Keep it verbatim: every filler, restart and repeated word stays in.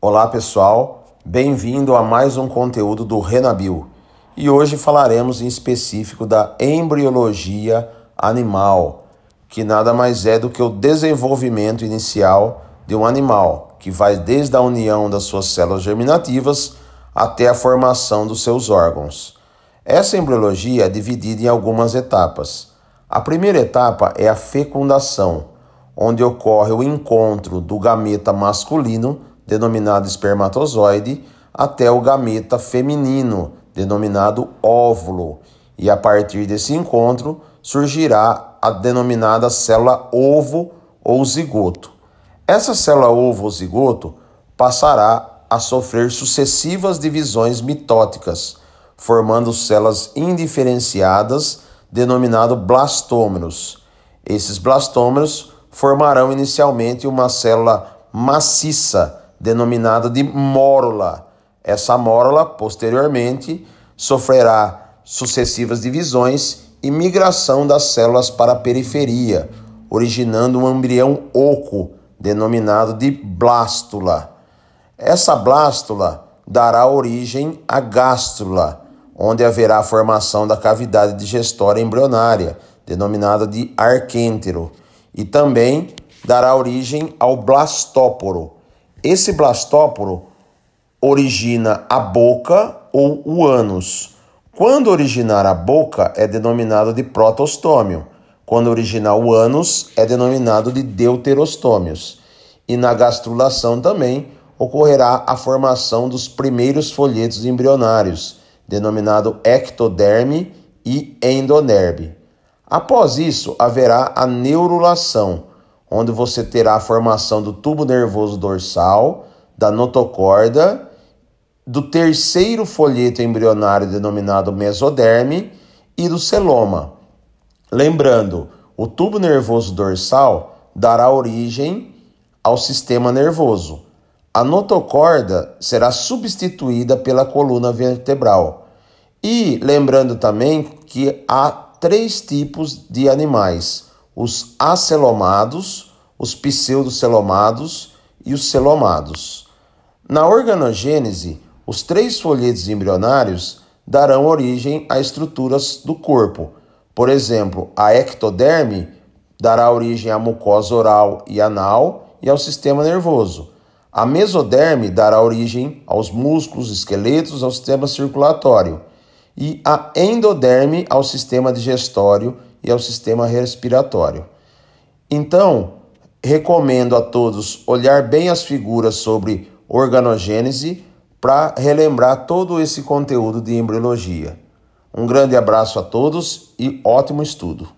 Olá pessoal, bem-vindo a mais um conteúdo do Renabil e hoje falaremos em específico da embriologia animal, que nada mais é do que o desenvolvimento inicial de um animal, que vai desde a união das suas células germinativas até a formação dos seus órgãos. Essa embriologia é dividida em algumas etapas. A primeira etapa é a fecundação, onde ocorre o encontro do gameta masculino, denominado espermatozoide, até o gameta feminino, denominado óvulo. E a partir desse encontro surgirá a denominada célula ovo ou zigoto. Essa célula ovo ou zigoto passará a sofrer sucessivas divisões mitóticas, formando células indiferenciadas, denominado blastômeros. Esses blastômeros formarão inicialmente uma célula maciça, denominada de mórula. Essa mórula, posteriormente, sofrerá sucessivas divisões e migração das células para a periferia, originando um embrião oco, denominado de blástula. Essa blástula dará origem à gástrula, onde haverá a formação da cavidade digestória embrionária, denominada de arquêntero, e também dará origem ao blastóporo. Esse blastóporo origina a boca ou o ânus. Quando originar a boca, é denominado de protostômio. Quando originar o ânus, é denominado de deuterostômios. E na gastrulação também ocorrerá a formação dos primeiros folhetos embrionários, denominado ectoderme e endonerme. Após isso, haverá a neurulação, onde você terá a formação do tubo nervoso dorsal, da notocorda, do terceiro folheto embrionário denominado mesoderme e do celoma. Lembrando, o tubo nervoso dorsal dará origem ao sistema nervoso. A notocorda será substituída pela coluna vertebral. E lembrando também que há três tipos de animais: os acelomados, os pseudocelomados e os celomados. Na organogênese, os três folhetos embrionários darão origem a estruturas do corpo. Por exemplo, a ectoderme dará origem à mucosa oral e anal e ao sistema nervoso. A mesoderme dará origem aos músculos, esqueletos, ao sistema circulatório. E a endoderme ao sistema digestório e ao sistema respiratório. Então, recomendo a todos olhar bem as figuras sobre organogênese para relembrar todo esse conteúdo de embriologia. Um grande abraço a todos e ótimo estudo!